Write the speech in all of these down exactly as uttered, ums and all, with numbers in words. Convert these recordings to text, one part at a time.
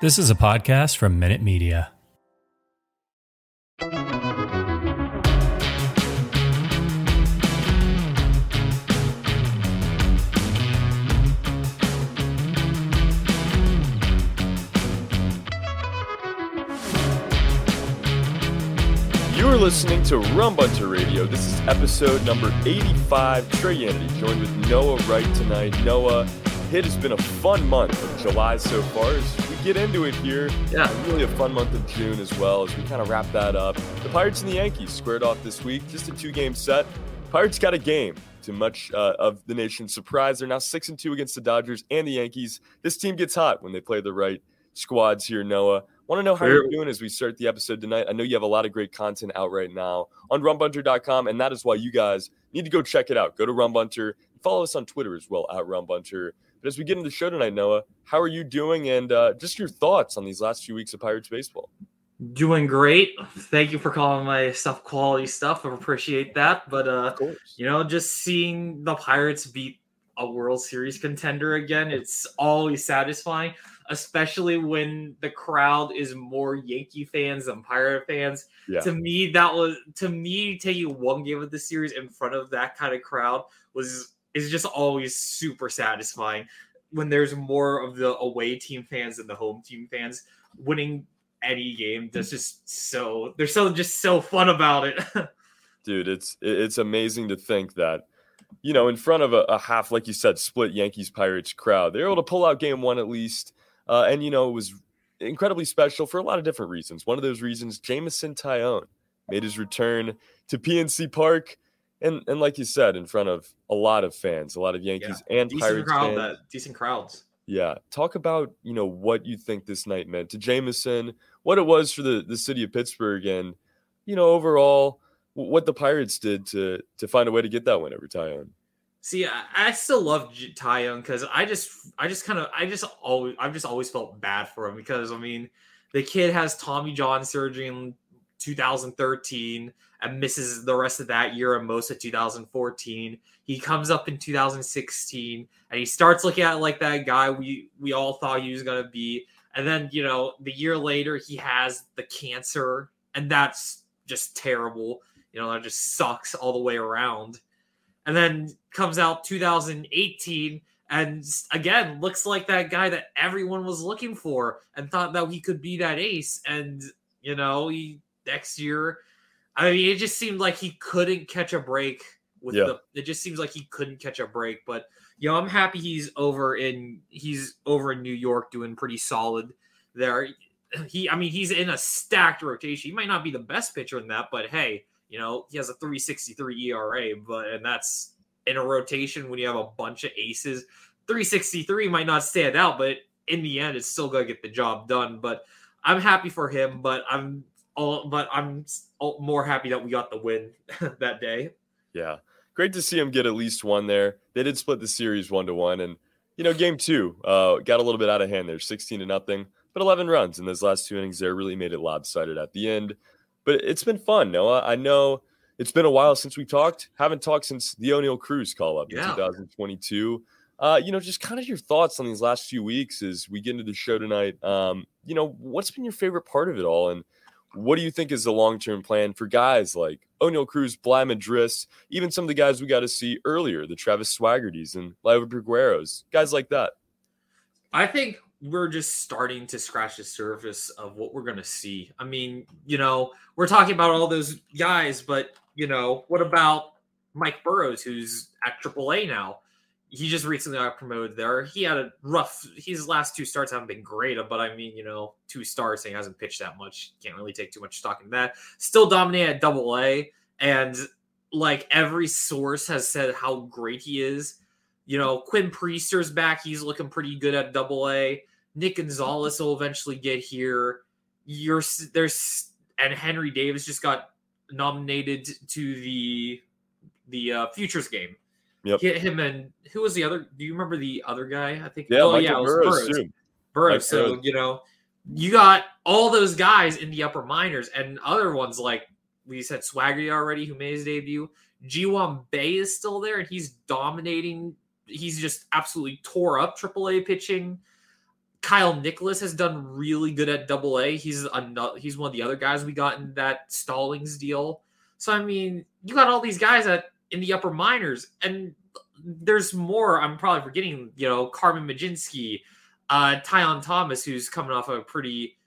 This is a podcast from Minute Media. You're listening to Rum Bunter Radio. This is episode number eighty-five. Trey Yannity joined with Noah Wright tonight. Noah, it has been a fun month of July so far as we get into it here. Yeah, really a fun month of June as well as we kind of wrap that up. The Pirates and the Yankees squared off this week, just a two-game set. Pirates got a game to much uh, of the nation's surprise. They're now six and two against the Dodgers and the Yankees. This team gets hot when they play the right squads here, Noah. Want to know how you're doing as we start the episode tonight. I know you have a lot of great content out right now on rum bunter dot com, and that is why you guys need to go check it out. Go to Rum Bunter. Follow us on Twitter as well, at Rum Bunter. But as we get into the show tonight, Noah, how are you doing? And uh, just your thoughts on these last few weeks of Pirates baseball. Doing great. Thank you for calling my stuff quality stuff. I appreciate that. But, uh, you know, just seeing the Pirates beat a World Series contender again, it's always satisfying. Especially when the crowd is more Yankee fans than Pirate fans. Yeah. To me, that was to me taking one game of the series in front of that kind of crowd was is just always super satisfying. When there's more of the away team fans than the home team fans, winning any game, that's just so there's something just so fun about it. Dude, it's it's amazing to think that, you know, in front of a, a half, like you said, split Yankees Pirates crowd, they're able to pull out game one at least. Uh, and, you know, it was incredibly special for a lot of different reasons. One of those reasons, Jameson Taillon made his return to P N C Park. And, and like you said, in front of a lot of fans, a lot of Yankees yeah, and Pirates crowd, fans. Uh, decent crowds. Yeah. Talk about, you know, what you think this night meant to Jameson, what it was for the, the city of Pittsburgh, and, you know, overall, what the Pirates did to to find a way to get that win over Taillon. See, I, I still love J- Ty Young because I just, I just kind of, I just always, I've just always felt bad for him because I mean, the kid has Tommy John surgery in two thousand thirteen and misses the rest of that year and most of two thousand fourteen. He comes up in two thousand sixteen and he starts looking at like that guy we we all thought he was gonna be, and then you know the year later he has the cancer and that's just terrible. You know that just sucks all the way around. And then comes out two thousand eighteen and again, looks like that guy that everyone was looking for and thought that he could be that ace. And, you know, he, next year, I mean, it just seemed like he couldn't catch a break. With yeah. the, It just seems like he couldn't catch a break. But, you know, I'm happy he's over in he's over in New York doing pretty solid there. He, I mean, he's in a stacked rotation. He might not be the best pitcher in that, but hey, you know, he has a three sixty-three E R A, but and that's in a rotation when you have a bunch of aces. three sixty-three might not stand out, but in the end, it's still going to get the job done. But I'm happy for him, but I'm all, but I'm all more happy that we got the win that day. Yeah, great to see him get at least one there. They did split the series one to one, and you know, game two uh, got a little bit out of hand there, sixteen to nothing. But eleven runs in those last two innings there really made it lopsided at the end. But it's been fun, Noah. I know it's been a while since we talked. Haven't talked since the O'Neill Cruz call-up yeah. in two thousand twenty-two. Uh, you know, just kind of your thoughts on these last few weeks as we get into the show tonight. Um, you know, what's been your favorite part of it all? And what do you think is the long-term plan for guys like O'Neill Cruz, Bly Madris, even some of the guys we got to see earlier, the Travis Swaggertys and Laiba Brugueros, guys like that? I think we're just starting to scratch the surface of what we're going to see. I mean, you know, we're talking about all those guys, but, you know, what about Mike Burrows, who's at triple A now? He just recently got promoted there. He had a rough – his last two starts haven't been great, but, I mean, you know, two starts and he hasn't pitched that much. Can't really take too much stock in that. Still dominated at double A, and, like, every source has said how great he is. You know, Quinn Priester's back. He's looking pretty good at double A. Nick Gonzalez will eventually get here. You're there's And Henry Davis just got nominated to the, the uh, Futures game. Yep. Get him and who was the other? Do you remember the other guy? I think. Yeah, oh, Michael yeah, it was Burrows. Burrows. Burrows. So Burrows. You know, you got all those guys in the upper minors and other ones like we said, Swaggerty already, who made his debut. Ji-Hwan Bae is still there and he's dominating. He's just absolutely tore up triple A pitching. Kyle Nicholas has done really good at double A. He's another. He's one of the other guys we got in that Stallings deal. So I mean, you got all these guys that. In the upper minors, and there's more. I'm probably forgetting, you know, Carmen Majinski, uh, Tyon Thomas, who's coming off a pretty,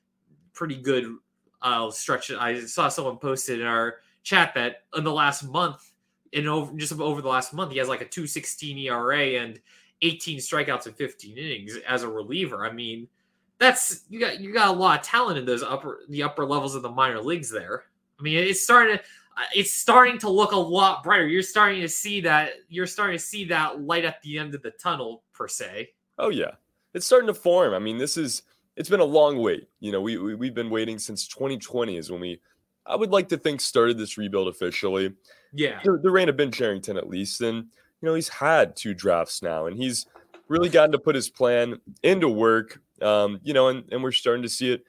pretty good uh, stretch. I saw someone posted in our chat that in the last month, and over just over the last month, he has like a two sixteen E R A and eighteen strikeouts in fifteen innings as a reliever. I mean, that's you got you got a lot of talent in those upper the upper levels of the minor leagues. There, I mean, it's starting to. It's starting to look a lot brighter. You're starting to see that. You're starting to see that light at the end of the tunnel, per se. Oh yeah, it's starting to form. I mean, this is. It's been a long wait. You know, we, we we've been waiting since twenty twenty is when we. I would like to think started this rebuild officially. Yeah, the, the reign of Ben Cherington at least, and you know he's had two drafts now, and he's really gotten to put his plan into work. Um, you know, and and we're starting to see it,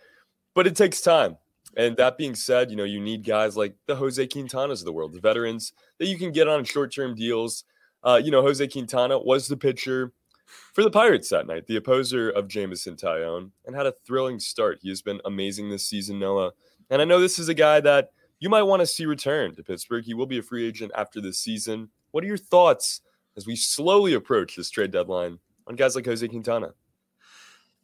but it takes time. And that being said, you know, you need guys like the Jose Quintanas of the world, the veterans that you can get on short-term deals. Uh, you know, Jose Quintana was the pitcher for the Pirates that night, the opposer of Jameson Taillon, and had a thrilling start. He has been amazing this season, Noah. And I know this is a guy that you might want to see return to Pittsburgh. He will be a free agent after this season. What are your thoughts as we slowly approach this trade deadline on guys like Jose Quintana?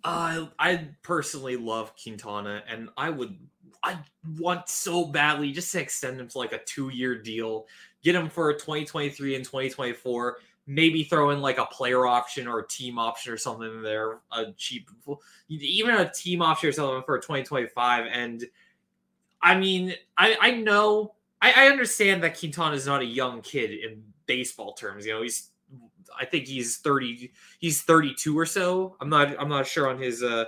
Uh, I personally love Quintana, and I would I want so badly just to extend him to like a two-year deal, get him for twenty twenty-three and twenty twenty-four, maybe throw in like a player option or a team option or something in there, a cheap, even a team option or something for twenty twenty-five. And I mean, I, I know, I, I understand that Quintana is not a young kid in baseball terms. You know, he's, I think he's thirty, he's thirty-two or so. I'm not, I'm not sure on his uh,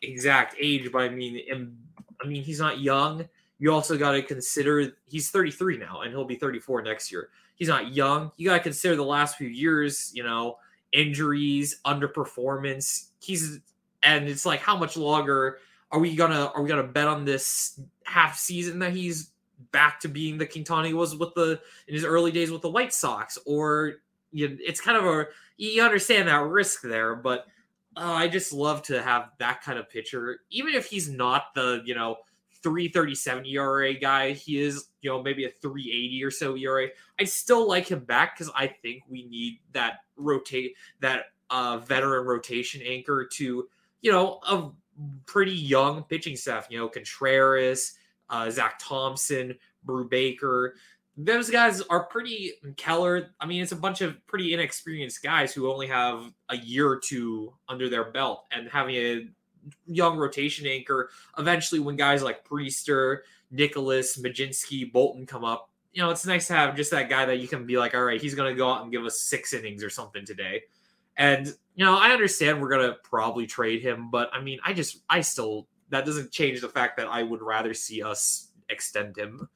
exact age, but I mean, in I mean, he's not young. You also got to consider he's thirty-three now, and he'll be thirty-four next year. He's not young. You got to consider the last few years, you know, injuries, underperformance. He's and it's like, how much longer are we gonna are we gonna bet on this half season that he's back to being the Quintana he was with the in his early days with the White Sox? Or you know, it's kind of a you understand that risk there, but. Oh, I just love to have that kind of pitcher. Even if he's not the, you know, three thirty-seven E R A guy, he is, you know, maybe a three eighty or so E R A. I still like him back because I think we need that rotate, that uh, veteran rotation anchor to, you know, a pretty young pitching staff. You know, Contreras, uh, Zach Thompson, Brew Baker. Those guys are pretty Keller. I mean, it's a bunch of pretty inexperienced guys who only have a year or two under their belt, and having a young rotation anchor. Eventually, when guys like Priester, Nicholas, Majinski, Bolton come up, you know, it's nice to have just that guy that you can be like, all right, he's going to go out and give us six innings or something today. And, you know, I understand we're going to probably trade him, but I mean, I just, I still, that doesn't change the fact that I would rather see us extend him.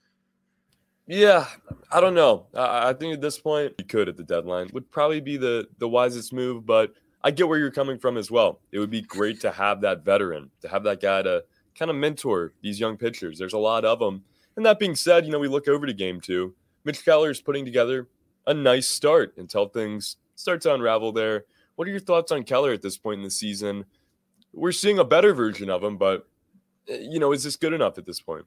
Yeah, I don't know. I think at this point, we could at the deadline would probably be the, the wisest move, but I get where you're coming from as well. It would be great to have that veteran, to have that guy to kind of mentor these young pitchers. There's a lot of them. And that being said, you know, we look over to game two. Mitch Keller is putting together a nice start until things start to unravel there. What are your thoughts on Keller at this point in the season? We're seeing a better version of him, but, you know, is this good enough at this point?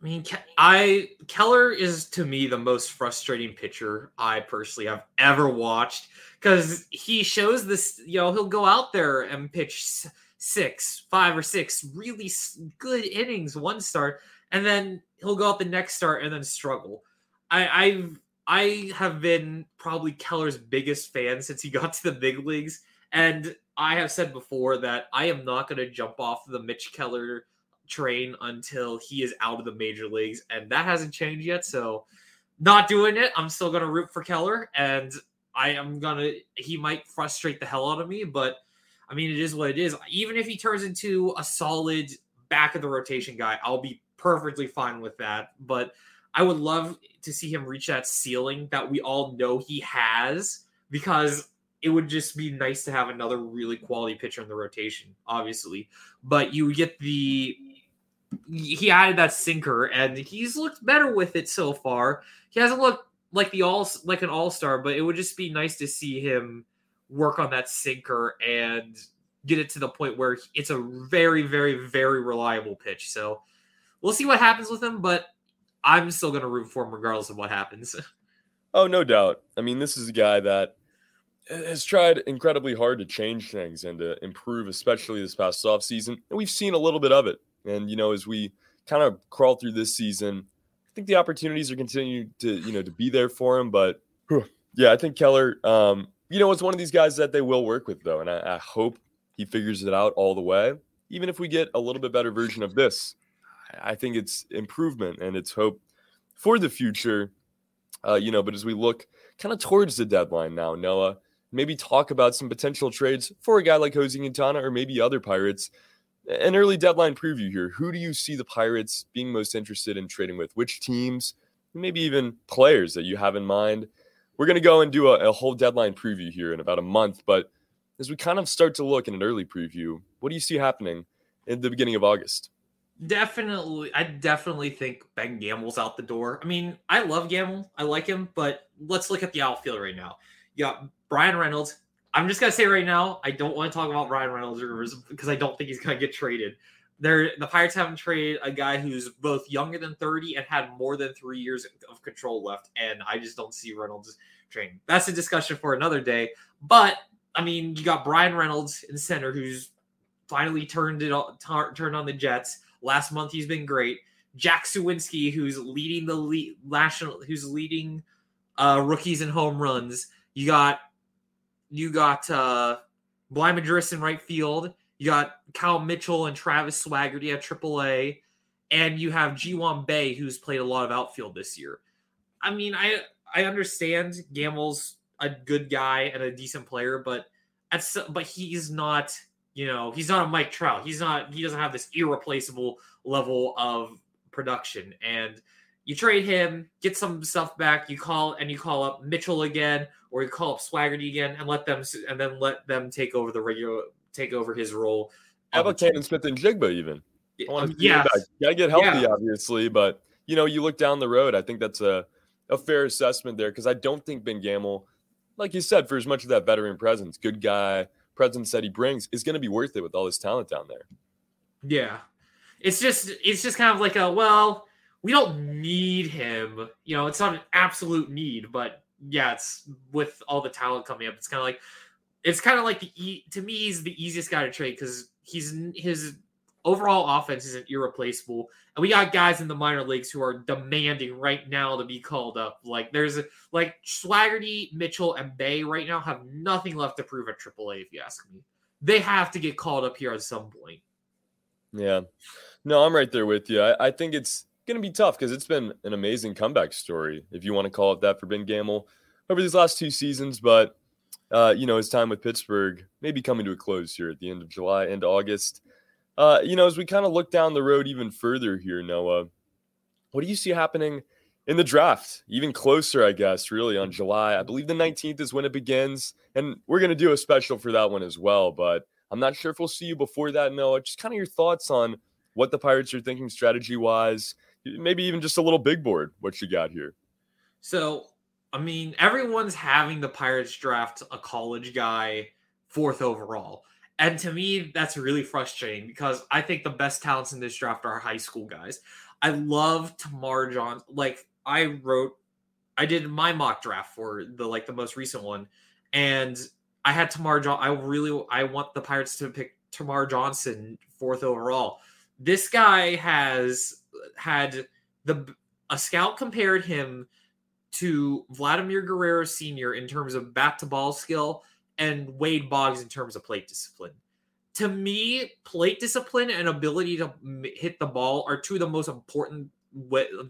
I mean, I Keller is, to me, the most frustrating pitcher I personally have ever watched, because he shows this, you know, he'll go out there and pitch six, five or six really good innings one start, and then he'll go out the next start and then struggle. I I've, I have been probably Keller's biggest fan since he got to the big leagues, and I have said before that I am not going to jump off the Mitch Keller train until he is out of the major leagues, and that hasn't changed yet. So not doing it. I'm still going to root for Keller, and I am going to, he might frustrate the hell out of me, but I mean, it is what it is. Even if he turns into a solid back of the rotation guy, I'll be perfectly fine with that. But I would love to see him reach that ceiling that we all know he has, because it would just be nice to have another really quality pitcher in the rotation, obviously, but you get the, he added that sinker, and he's looked better with it so far. He hasn't looked like the all like an all-star, but it would just be nice to see him work on that sinker and get it to the point where it's a very, very, very reliable pitch. So we'll see what happens with him, but I'm still going to root for him regardless of what happens. Oh, no doubt. I mean, this is a guy that has tried incredibly hard to change things and to improve, especially this past offseason. And we've seen a little bit of it. And, you know, as we kind of crawl through this season, I think the opportunities are continuing to, you know, to be there for him. But yeah, I think Keller, um, you know, it's one of these guys that they will work with, though. And I, I hope he figures it out all the way. Even if we get a little bit better version of this, I think it's improvement and it's hope for the future. Uh, you know, but as we look kind of towards the deadline now, Noah, maybe talk about some potential trades for a guy like Jose Quintana or maybe other Pirates. An early deadline preview here. Who do you see the Pirates being most interested in trading with? Which teams, maybe even players that you have in mind? We're going to go and do a, a whole deadline preview here in about a month. But as we kind of start to look in an early preview, what do you see happening in the beginning of August? Definitely, I definitely think Ben Gamel's out the door. I mean, I love Gamel. I like him, but let's look at the outfield right now. You got Brian Reynolds. I'm just going to say right now, I don't want to talk about Brian Reynolds because I don't think he's going to get traded. They're, the Pirates haven't traded a guy who's both younger than thirty and had more than three years of control left, and I just don't see Reynolds trading. That's a discussion for another day. But, I mean, you got Brian Reynolds in center who's finally turned it all, t- turned on the Jets. Last month, he's been great. Jack Suwinski, who's leading the lead, national, who's leading uh, rookies in home runs. You got you got uh, Bly Madris in right field. You got Kyle Mitchell and Travis Swaggerty at triple A, and you have Ji-Hwan Bae, who's played a lot of outfield this year. I mean, I I understand Gamel's a good guy and a decent player, but at but he's not. You know, he's not a Mike Trout. He's not, he doesn't have this irreplaceable level of production. And you trade him, get some stuff back, you call and you call up Mitchell again, or you call up Swaggerty again and let them, and then let them take over the regular, take over his role. How about Cannon Smith and Jigba even? I want to see him back. You gotta get healthy, yeah. Obviously, but you know, you look down the road, I think that's a, a fair assessment there, because I don't think Ben Gamel, like you said, for as much of that veteran presence, good guy, presence that he brings, is going to be worth it with all this talent down there. Yeah. It's just, it's just kind of like a, well, we don't need him. You know, it's not an absolute need, but yeah, it's with all the talent coming up. It's kind of like, it's kind of like the, e- to me, he's the easiest guy to trade because he's, his overall offense isn't irreplaceable. And we got guys in the minor leagues who are demanding right now to be called up. Like there's a, like Swaggerty, Mitchell, and Bay right now have nothing left to prove at triple A, if you ask me. They have to get called up here at some point. Yeah. No, I'm right there with you. I, I think it's going to be tough because it's been an amazing comeback story, if you want to call it that, for Ben Gamel over these last two seasons. But, uh, you know, his time with Pittsburgh may be coming to a close here at the end of July, end of August. Uh, you know, as we kind of look down the road even further here, Noah, what do you see happening in the draft, even closer, I guess, really, on July. I believe the nineteenth is when it begins, and we're going to do a special for that one as well, but I'm not sure if we'll see you before that, Noah. Just kind of your thoughts on what the Pirates are thinking strategy-wise, maybe even just a little big board, what you got here. So, I mean, everyone's having the Pirates draft a college guy fourth overall. And to me, that's really frustrating because I think the best talents in this draft are high school guys. I love Termarr Johnson. Like, I wrote, I did my mock draft for the, like, the most recent one. And I had Termarr Johnson. I really, I want the Pirates to pick Termarr Johnson fourth overall. This guy has had the, a scout compared him to Vladimir Guerrero Senior in terms of bat-to-ball skill and Wade Boggs in terms of plate discipline. To me, plate discipline and ability to hit the ball are two of the most important,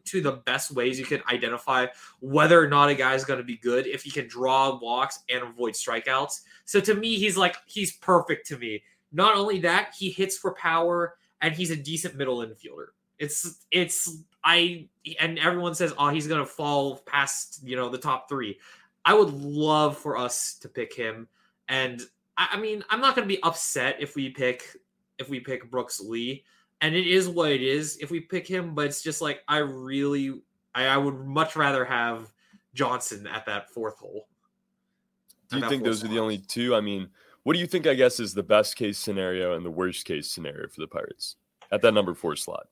two of the best ways you can identify whether or not a guy is going to be good if he can draw walks and avoid strikeouts. So to me, he's like, he's perfect to me. Not only that, he hits for power and he's a decent middle infielder. It's, it's, I, and everyone says, oh, he's going to fall past, you know, the top three. I would love for us to pick him. And I, I mean, I'm not going to be upset if we pick, if we pick Brooks Lee, and it is what it is if we pick him, but it's just like, I really, I, I would much rather have Johnson at that fourth hole. Do you think those are the only two? I mean, what do you think, I guess, is the best case scenario and the worst case scenario for the Pirates at that number four slot?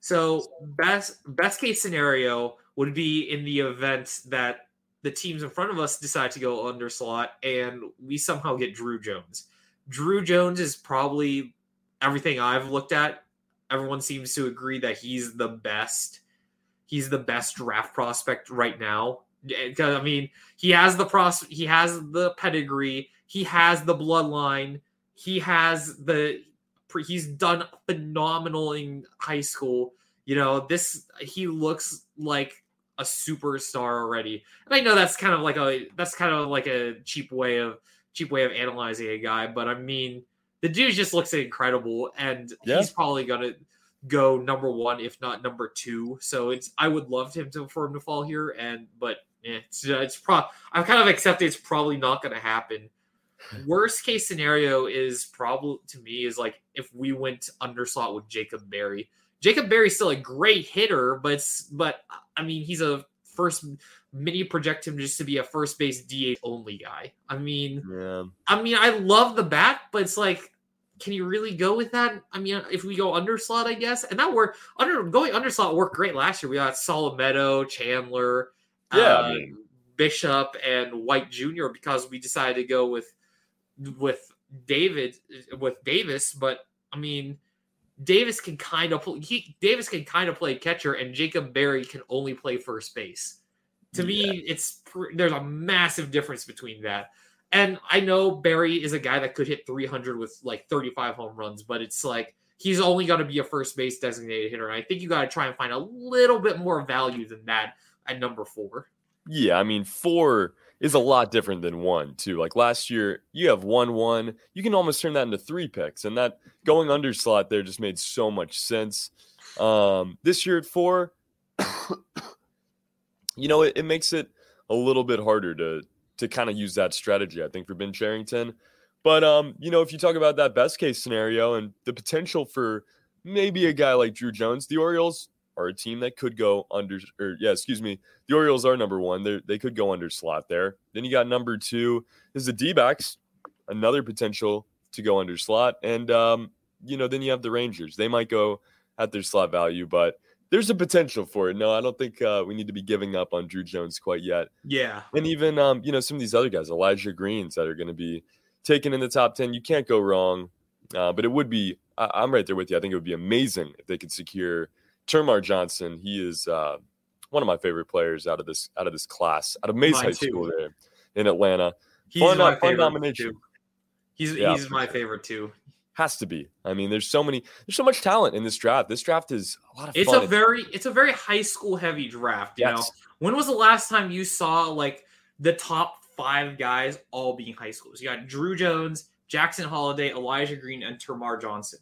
So best best case scenario would be in the event that the teams in front of us decide to go under slot and we somehow get Druw Jones. Druw Jones is probably everything I've looked at. Everyone seems to agree that he's the best. He's the best draft prospect right now. Because I mean, he has the pros- he has the pedigree, he has the bloodline, he has the he's done phenomenal in high school. You know, this he looks like a superstar already. And I know that's kind of like a that's kind of like a cheap way of cheap way of analyzing a guy, but I mean, the dude just looks incredible, and yeah. he's probably gonna go number one, if not number two. So it's I would love him to for him to fall here, and but eh, it's it's pro. I've kind of accepted it's probably not gonna happen. Worst case scenario is probably to me is like if we went underslot with Jacob Berry. Jacob Berry's still a great hitter, but it's, but I mean he's a first mini project him just to be a first base D H only guy. I mean, yeah. I mean I love the bat, but it's like, can you really go with that? I mean, if we go underslot, I guess, and that worked. Under going underslot worked great last year. We got Solomedo, Chandler, yeah, uh, I mean. Bishop, and White Junior because we decided to go with. with David with Davis, but I mean Davis can kind of play, he Davis can kind of play catcher, and Jacob Berry can only play first base. To yeah. me, it's there's a massive difference between that. And I know Berry is a guy that could hit three hundred with like thirty-five home runs, but it's like he's only going to be a first base designated hitter. And I think you got to try and find a little bit more value than that at number four. Yeah, I mean four is a lot different than one, too. Like last year, you have one, one. You can almost turn that into three picks, and that going under slot there just made so much sense. Um, this year at four, you know, it, it makes it a little bit harder to to kind of use that strategy, I think, for Ben Cherington. But, um, you know, if you talk about that best-case scenario and the potential for maybe a guy like Druw Jones, the Orioles are a team that could go under, or yeah, excuse me, the Orioles are number one. They they could go under slot there. Then you got number two is the D-backs, another potential to go under slot. And, um, you know, then you have the Rangers. They might go at their slot value, but there's a potential for it. No, I don't think uh, we need to be giving up on Druw Jones quite yet. Yeah. And even, um, you know, some of these other guys, Elijah Greens that are going to be taken in the top ten. You can't go wrong, uh, but it would be, I- I'm right there with you. I think it would be amazing if they could secure Termarr Johnson. He is uh, one of my favorite players out of this out of this class, out of Mays High School there in Atlanta. He's fun, my fun nomination. Too. He's yeah, he's my favorite too. Has to be. I mean, there's so many, there's so much talent in this draft. This draft is a lot of it's fun. It's a very it's a very high school heavy draft. You yes. know, when was the last time you saw like the top five guys all being high schoolers? You got Druw Jones, Jackson Holiday, Elijah Green, and Termarr Johnson.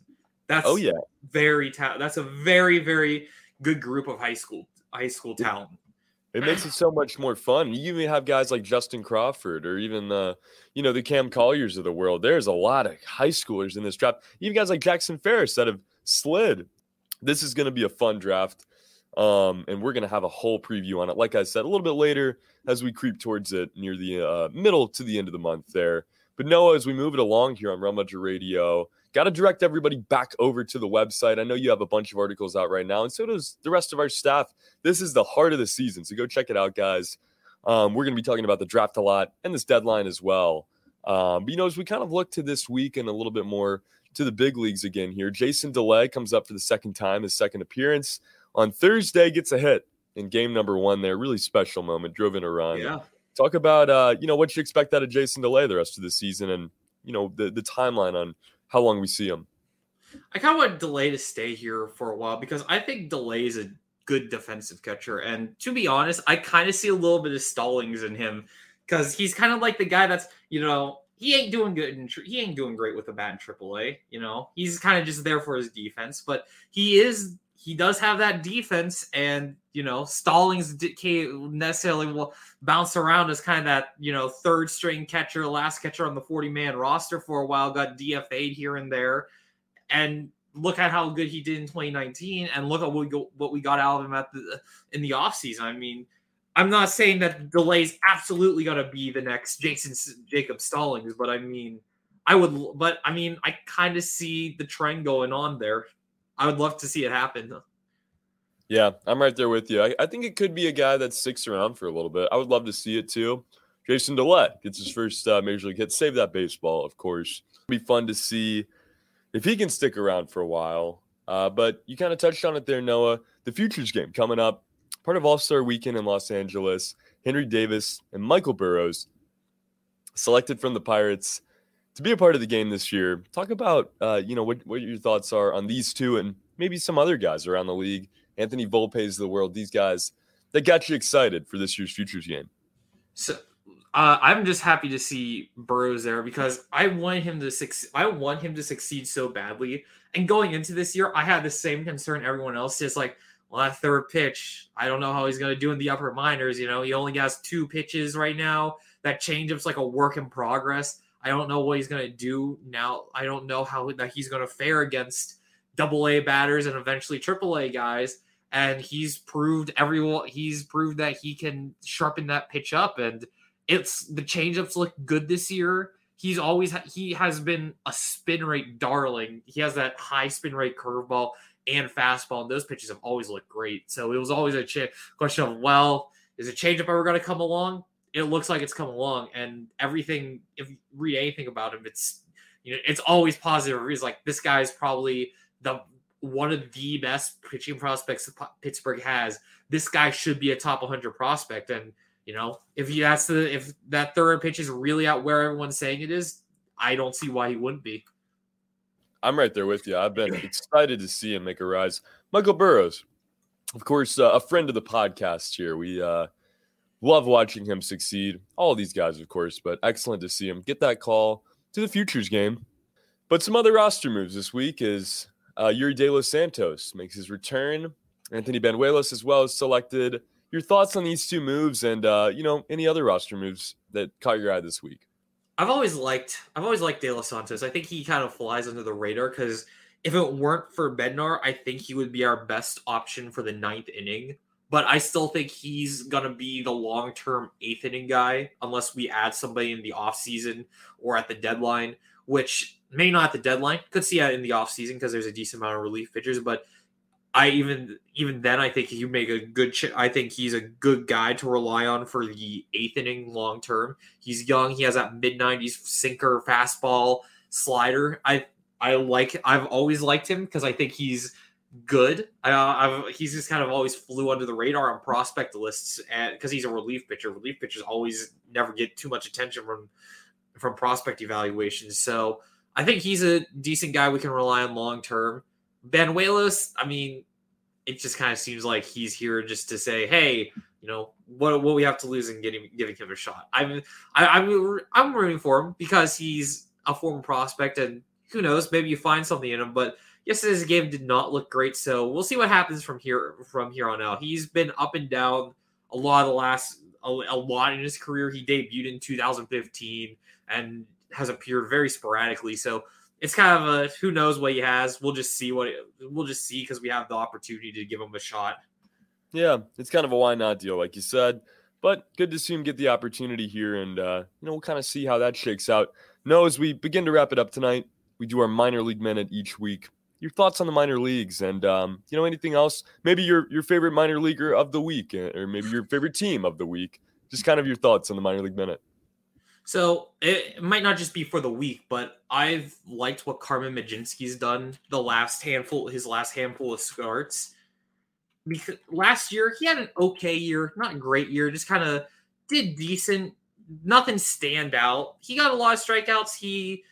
That's oh, yeah. very ta- that's a very, very good group of high school high school talent. It makes it so much more fun. You even have guys like Justin Crawford or even, uh, you know, the Cam Colliers of the world. There's a lot of high schoolers in this draft. Even guys like Jackson Ferris that have slid. This is going to be a fun draft, um, and we're going to have a whole preview on it. Like I said, a little bit later as we creep towards it near the uh, middle to the end of the month there. But, Noah, as we move it along here on Rum Bunter Radio, got to direct everybody back over to the website. I know you have a bunch of articles out right now, and so does the rest of our staff. This is the heart of the season, so go check it out, guys. Um, we're going to be talking about the draft a lot and this deadline as well. Um, but, you know, as we kind of look to this week and a little bit more to the big leagues again here, Jason DeLay comes up for the second time, his second appearance. On Thursday, gets a hit in game number one there. Really special moment, drove in a run. Yeah. Talk about, uh, you know, what you expect out of Jason DeLay the rest of the season and, you know, the, the timeline on how long we see him. I kind of want DeLay to stay here for a while because I think DeLay is a good defensive catcher. And to be honest, I kind of see a little bit of Stallings in him because he's kind of like the guy that's, you know, he ain't doing good. In, he ain't doing great with the bat in triple A. You know, he's kind of just there for his defense, but he is, he does have that defense. And, you know, Stallings can't necessarily will bounce around as kind of that, you know, third string catcher, last catcher on the forty man roster for a while, got D F A'd here and there. And look at how good he did in twenty nineteen and look at what we, go, what we got out of him at the, in the offseason. I mean, I'm not saying that DeLay's absolutely going to be the next Jason Jacob Stallings, but I mean, I would, but I mean, I kind of see the trend going on there. I would love to see it happen. Yeah, I'm right there with you. I, I think it could be a guy that sticks around for a little bit. I would love to see it too. Jason DeLay gets his first uh, major league hit. Save that baseball, of course. It'll be fun to see if he can stick around for a while. Uh, but you kind of touched on it there, Noah. The Futures game coming up, part of All-Star Weekend in Los Angeles. Henry Davis and Michael Burrows selected from the Pirates to be a part of the game this year. Talk about uh, you know what, what your thoughts are on these two and maybe some other guys around the league. Anthony Volpe's of the world, these guys that got you excited for this year's Futures game. So uh, I'm just happy to see Burrows there because I want him to succeed. I want him to succeed so badly. And going into this year, I had the same concern everyone else is like, well, that third pitch, I don't know how he's going to do in the upper minors. You know, he only has two pitches right now. That changeup's like a work in progress. I don't know what he's going to do now. I don't know how that he's going to fare against double A batters and eventually triple A guys. And he's proved everyone he's proved that he can sharpen that pitch up. And it's the changeups look good this year. He's always, he has been a spin rate darling. He has that high spin rate curveball and fastball. And those pitches have always looked great. So it was always a ch- question of, well, is a changeup ever going to come along? It looks like it's come along and everything. If you read anything about him, it's, you know, it's always positive. It's like, this guy's probably the one of the best pitching prospects Pittsburgh has. This guy should be a top one hundred prospect. And, you know, if he has to, if that third pitch is really out where everyone's saying it is, I don't see why he wouldn't be. I'm right there with you. I've been excited to see him make a rise. Michael Burrows, of course, uh, a friend of the podcast here. We uh, love watching him succeed. All of these guys, of course, but excellent to see him get that call to the Futures game. But some other roster moves this week is Uh, Yerry De Los Santos makes his return. Anthony Benuelos as well is selected. Your thoughts on these two moves and, uh, you know, any other roster moves that caught your eye this week? I've always liked I've always liked De Los Santos. I think he kind of flies under the radar because if it weren't for Bednar, I think he would be our best option for the ninth inning. But I still think he's going to be the long-term eighth inning guy unless we add somebody in the offseason or at the deadline, which may not at the deadline. Could see that in the offseason because there's a decent amount of relief pitchers. But I even even then, I think he make a good. Ch- I think he's a good guy to rely on for the eighth inning long term. He's young. He has that mid nineties sinker, fastball, slider. I I like. I've always liked him because I think he's good. I, I've he's just kind of always flew under the radar on prospect lists because he's a relief pitcher. Relief pitchers always never get too much attention from from prospect evaluations. So I think he's a decent guy we can rely on long-term. Benuelos, I mean, it just kind of seems like he's here just to say, hey, you know, what what we have to lose in getting, giving him a shot. I'm, I, I'm, I'm rooting for him because he's a former prospect, and who knows, maybe you find something in him. But yesterday's game did not look great, so we'll see what happens from here from here on out. He's been up and down a lot of the last a, a lot in his career. He debuted in two thousand fifteen and has appeared very sporadically. So it's kind of a who knows what he has. We'll just see what it, we'll just see because we have the opportunity to give him a shot. Yeah, it's kind of a why not deal, like you said. But good to see him get the opportunity here, and uh, you know, we'll kind of see how that shakes out. Now, as we begin to wrap it up tonight, we do our minor league minute each week. Your thoughts on the minor leagues, and um, you know, anything else? Maybe your your favorite minor leaguer of the week, or maybe your favorite team of the week. Just kind of your thoughts on the minor league minute. So it might not just be for the week, but I've liked what Carmen Majinski's done the last handful, his last handful of starts. Because last year he had an okay year, not a great year, just kind of did decent. Nothing stand out. He got a lot of strikeouts. He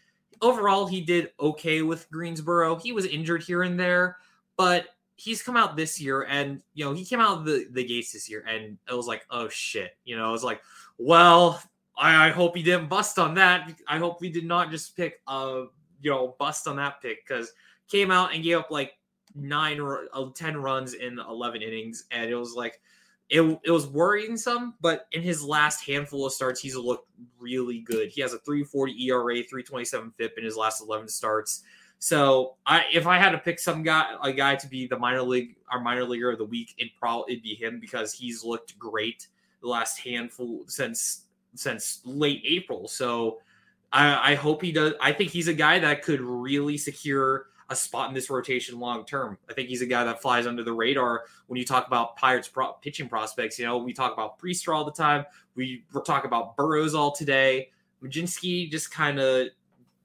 overall he did okay with Greensboro. He was injured here and there, but he's come out this year, and you know, he came out of the, the gates this year, and it was like, oh shit. You know, I was like, well, I, I hope he didn't bust on that. I hope we did not just pick a you know bust on that pick, because came out and gave up like nine or ten runs in eleven innings, and it was like It, it was worrisome, but in his last handful of starts, he's looked really good. He has a three forty E R A, three twenty-seven F I P in his last eleven starts. So I, if I had to pick some guy, a guy to be the minor league, our minor leaguer of the week, it'd probably it'd be him, because he's looked great the last handful since since late April. So I, I hope he does. I think he's a guy that could really secure a spot in this rotation long term. I think he's a guy that flies under the radar when you talk about Pirates pro- pitching prospects. You know, we talk about Priester all the time. We we're talking about Burrows all today. Majinski just kind of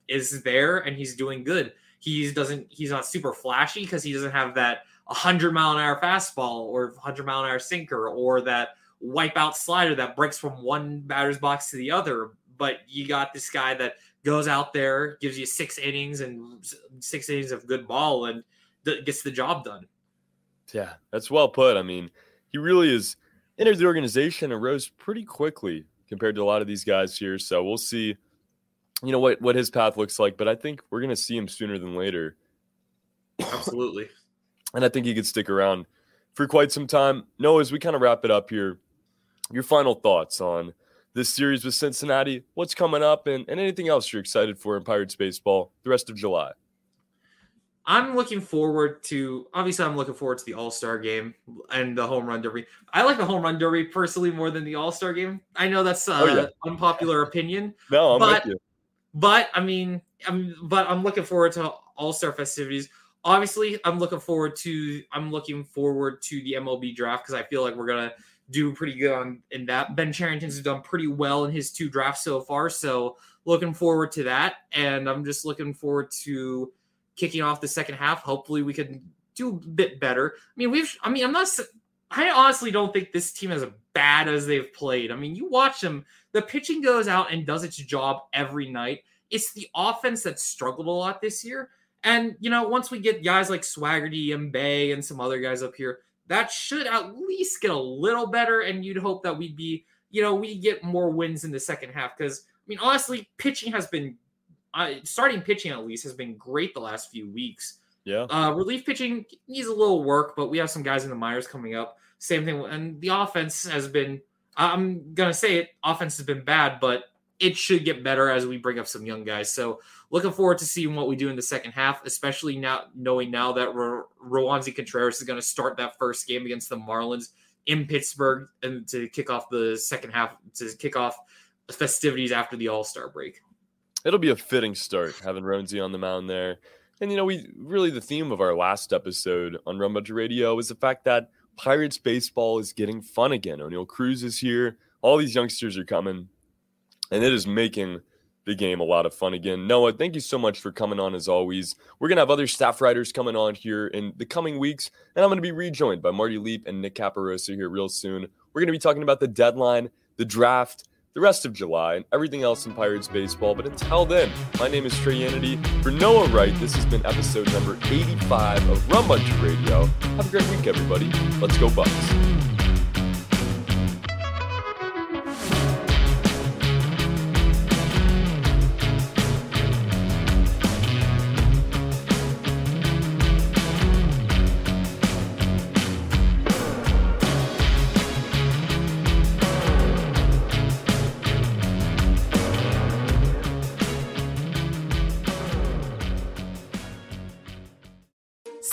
is there, and he's doing good. He doesn't. He's not super flashy because he doesn't have that one hundred mile an hour fastball or one hundred mile an hour sinker or that wipeout slider that breaks from one batter's box to the other. But you got this guy that goes out there, gives you six innings and six innings of good ball, and th- gets the job done. Yeah, that's well put. I mean, he really is entered the organization and rose pretty quickly compared to a lot of these guys here. So we'll see, you know, what, what his path looks like. But I think we're going to see him sooner than later. Absolutely. And I think he could stick around for quite some time. Noah, as we kind of wrap it up here, your final thoughts on this series with Cincinnati, what's coming up, and, and anything else you're excited for in Pirates baseball the rest of July? I'm looking forward to – obviously, I'm looking forward to the All-Star game and the Home Run Derby. I like the Home Run Derby personally more than the All-Star game. I know that's uh, oh, yeah. unpopular opinion. No, I'm but, with you. But, I mean, I'm, but I'm looking forward to All-Star festivities. Obviously, I'm looking forward to – I'm looking forward to the M L B draft, because I feel like we're going to – do pretty good on in that. Ben Cherington's done pretty well in his two drafts so far, so looking forward to that. And I'm just looking forward to kicking off the second half. Hopefully we can do a bit better. I mean, we've. I mean, I'm not. I honestly don't think this team is as bad as they've played. I mean, you watch them. The pitching goes out and does its job every night. It's the offense that struggled a lot this year. And you know, once we get guys like Swaggerty and Bae and some other guys up here, that should at least get a little better, and you'd hope that we'd be, you know, we get more wins in the second half. Because, I mean, honestly, pitching has been, uh, starting pitching at least, has been great the last few weeks. Yeah. Uh, relief pitching needs a little work, but we have some guys in the minors coming up. Same thing. And the offense has been, I'm going to say it, offense has been bad, but it should get better as we bring up some young guys. So looking forward to seeing what we do in the second half, especially now knowing now that Ro- Roansy Contreras is going to start that first game against the Marlins in Pittsburgh, and to kick off the second half, to kick off festivities after the All-Star break. It'll be a fitting start having Roansy on the mound there. And, you know, we really the theme of our last episode on Rum Bunter Radio is the fact that Pirates baseball is getting fun again. O'Neill Cruz is here. All these youngsters are coming. And it is making the game a lot of fun again. Noah, thank you so much for coming on as always. We're going to have other staff writers coming on here in the coming weeks. And I'm going to be rejoined by Marty Leap and Nick Caparosa here real soon. We're going to be talking about the deadline, the draft, the rest of July, and everything else in Pirates baseball. But until then, my name is Trey Yannity. For Noah Wright, this has been episode number eighty-five of Rum Bunter Radio. Have a great week, everybody. Let's go Bucks.